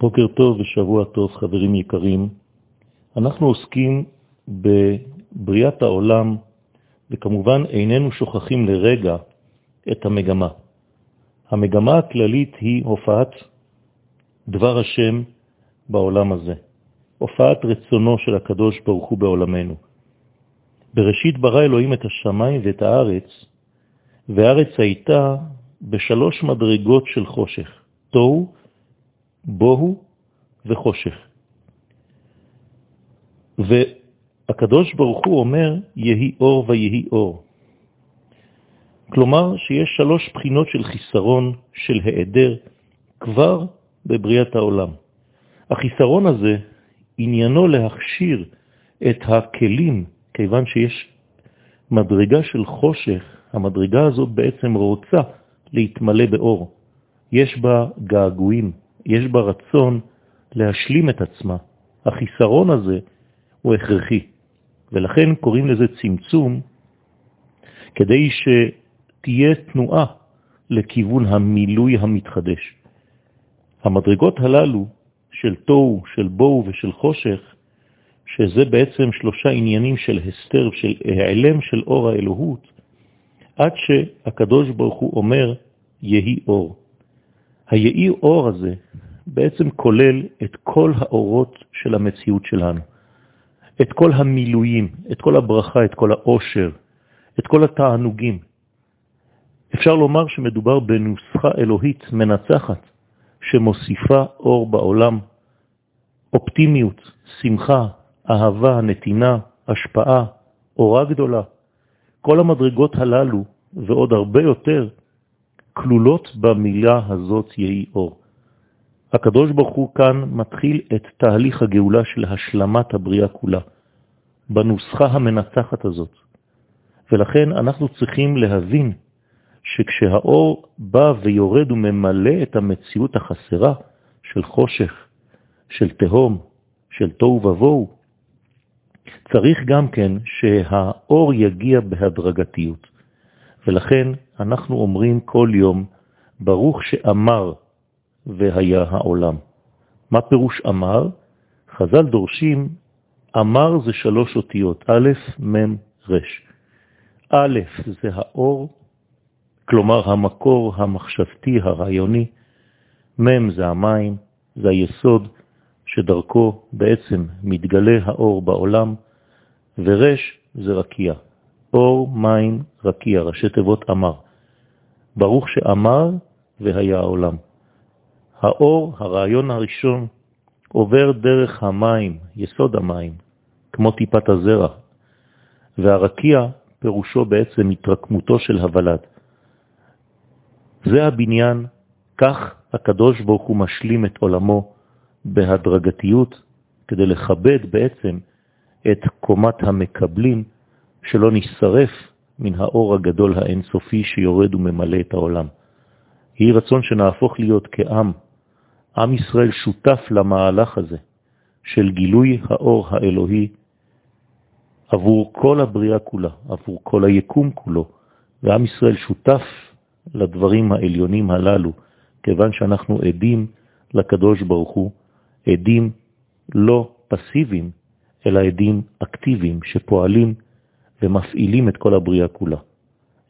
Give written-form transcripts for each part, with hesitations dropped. בוקר טוב ושבוע טוב, חברים יקרים. אנחנו עוסקים בבריאת העולם, וכמובן איננו שוכחים לרגע את המגמה. המגמה הכללית היא הופעת דבר השם בעולם הזה, הופעת רצונו של הקדוש ברוך הוא בעולמנו. בראשית ברא אלוהים את השמיים ואת הארץ, והארץ הייתה בשלוש מדרגות של חושך, תוהו, בוהו וחושך. והקדוש ברוך הוא אומר, יהי אור ויהי אור. כלומר שיש שלוש בחינות של חיסרון, של העדר, כבר בבריאת העולם. החיסרון הזה עניינו להכשיר את הכלים, כיוון שיש מדרגה של חושך, המדרגה הזאת בעצם רוצה להתמלא באור. יש בה געגועים, יש בה רצון להשלים את עצמה. החיסרון הזה הוא הכרחי, ולכן קוראים לזה צמצום, כדי שתהיה תנועה לכיוון המילוי המתחדש. המדרגות הללו של תוהו, של בוהו ושל חושך, שזה בעצם שלושה עניינים של הסתר, של העלם של אור האלוהות, עד שהקדוש ברוך הוא אומר, יהי אור. היהי אור הזה בעצם כולל את כל האורות של המציאות שלנו, את כל המילויים, את כל הברכה, את כל העושר, את כל התענוגים. אפשר לומר שמדובר בנוסחה אלוהית מנצחת, שמוסיפה אור בעולם, אופטימיות, שמחה, אהבה, נתינה, השפעה, אורה גדולה. כל המדרגות הללו ועוד הרבה יותר כלולות במילה הזאת יהי אור. הקדוש ברוך הוא כאן מתחיל את תהליך הגאולה של השלמת הבריאה כולה, בנוסחה המנצחת הזאת. ולכן אנחנו צריכים להבין שכשהאור בא ויורד וממלא את המציאות החסרה של חושך, של תהום, של תוהו ובוהו, צריך גם כן שהאור יגיע בהדרגתיות. ולכן אנחנו אומרים כל יום, ברוך שאמר והיה העולם. מה פירוש אמר? חז"ל דורשים, אמר זה שלוש אותיות, א', מ', ר'. א' זה האור, כלומר המקור המחשבתי, הרעיוני. מ' זה המים, זה היסוד שדרכו בעצם מתגלה האור בעולם. ורש זה רקיע, אור, מים, רקיע, ראשי תיבות אמר. ברוך שאמר והיה העולם. האור, הרעיון הראשון, עובר דרך המים, יסוד המים, כמו טיפת הזרע. והרקיע פירושו בעצם התרקמותו של הוולד. זה הבניין, כך הקדוש ברוך הוא משלים את עולמו בהדרגתיות, כדי לכבד בעצם את קומת המקבלים, שלא נשרף מן האור הגדול האינסופי שיורד וממלא את העולם. יהי רצון שנהפוך להיות כעם, עם ישראל שותף למהלך הזה, של גילוי האור האלוהי, עבור כל הבריאה כולה, עבור כל היקום כולו, ועם ישראל שותף לדברים העליונים הללו, כיוון שאנחנו עדים לקדוש ברוך הוא, עדים לא פסיביים, אלא עדים אקטיביים שפועלים ומפעילים את כל הבריאה כולה.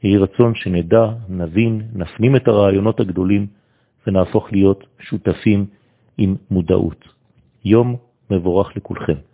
יהי רצון שנדע, נבין, נפנים את הרעיונות הגדולים ונהפוך להיות שותפים עם מודעות. יום מבורך לכולכם.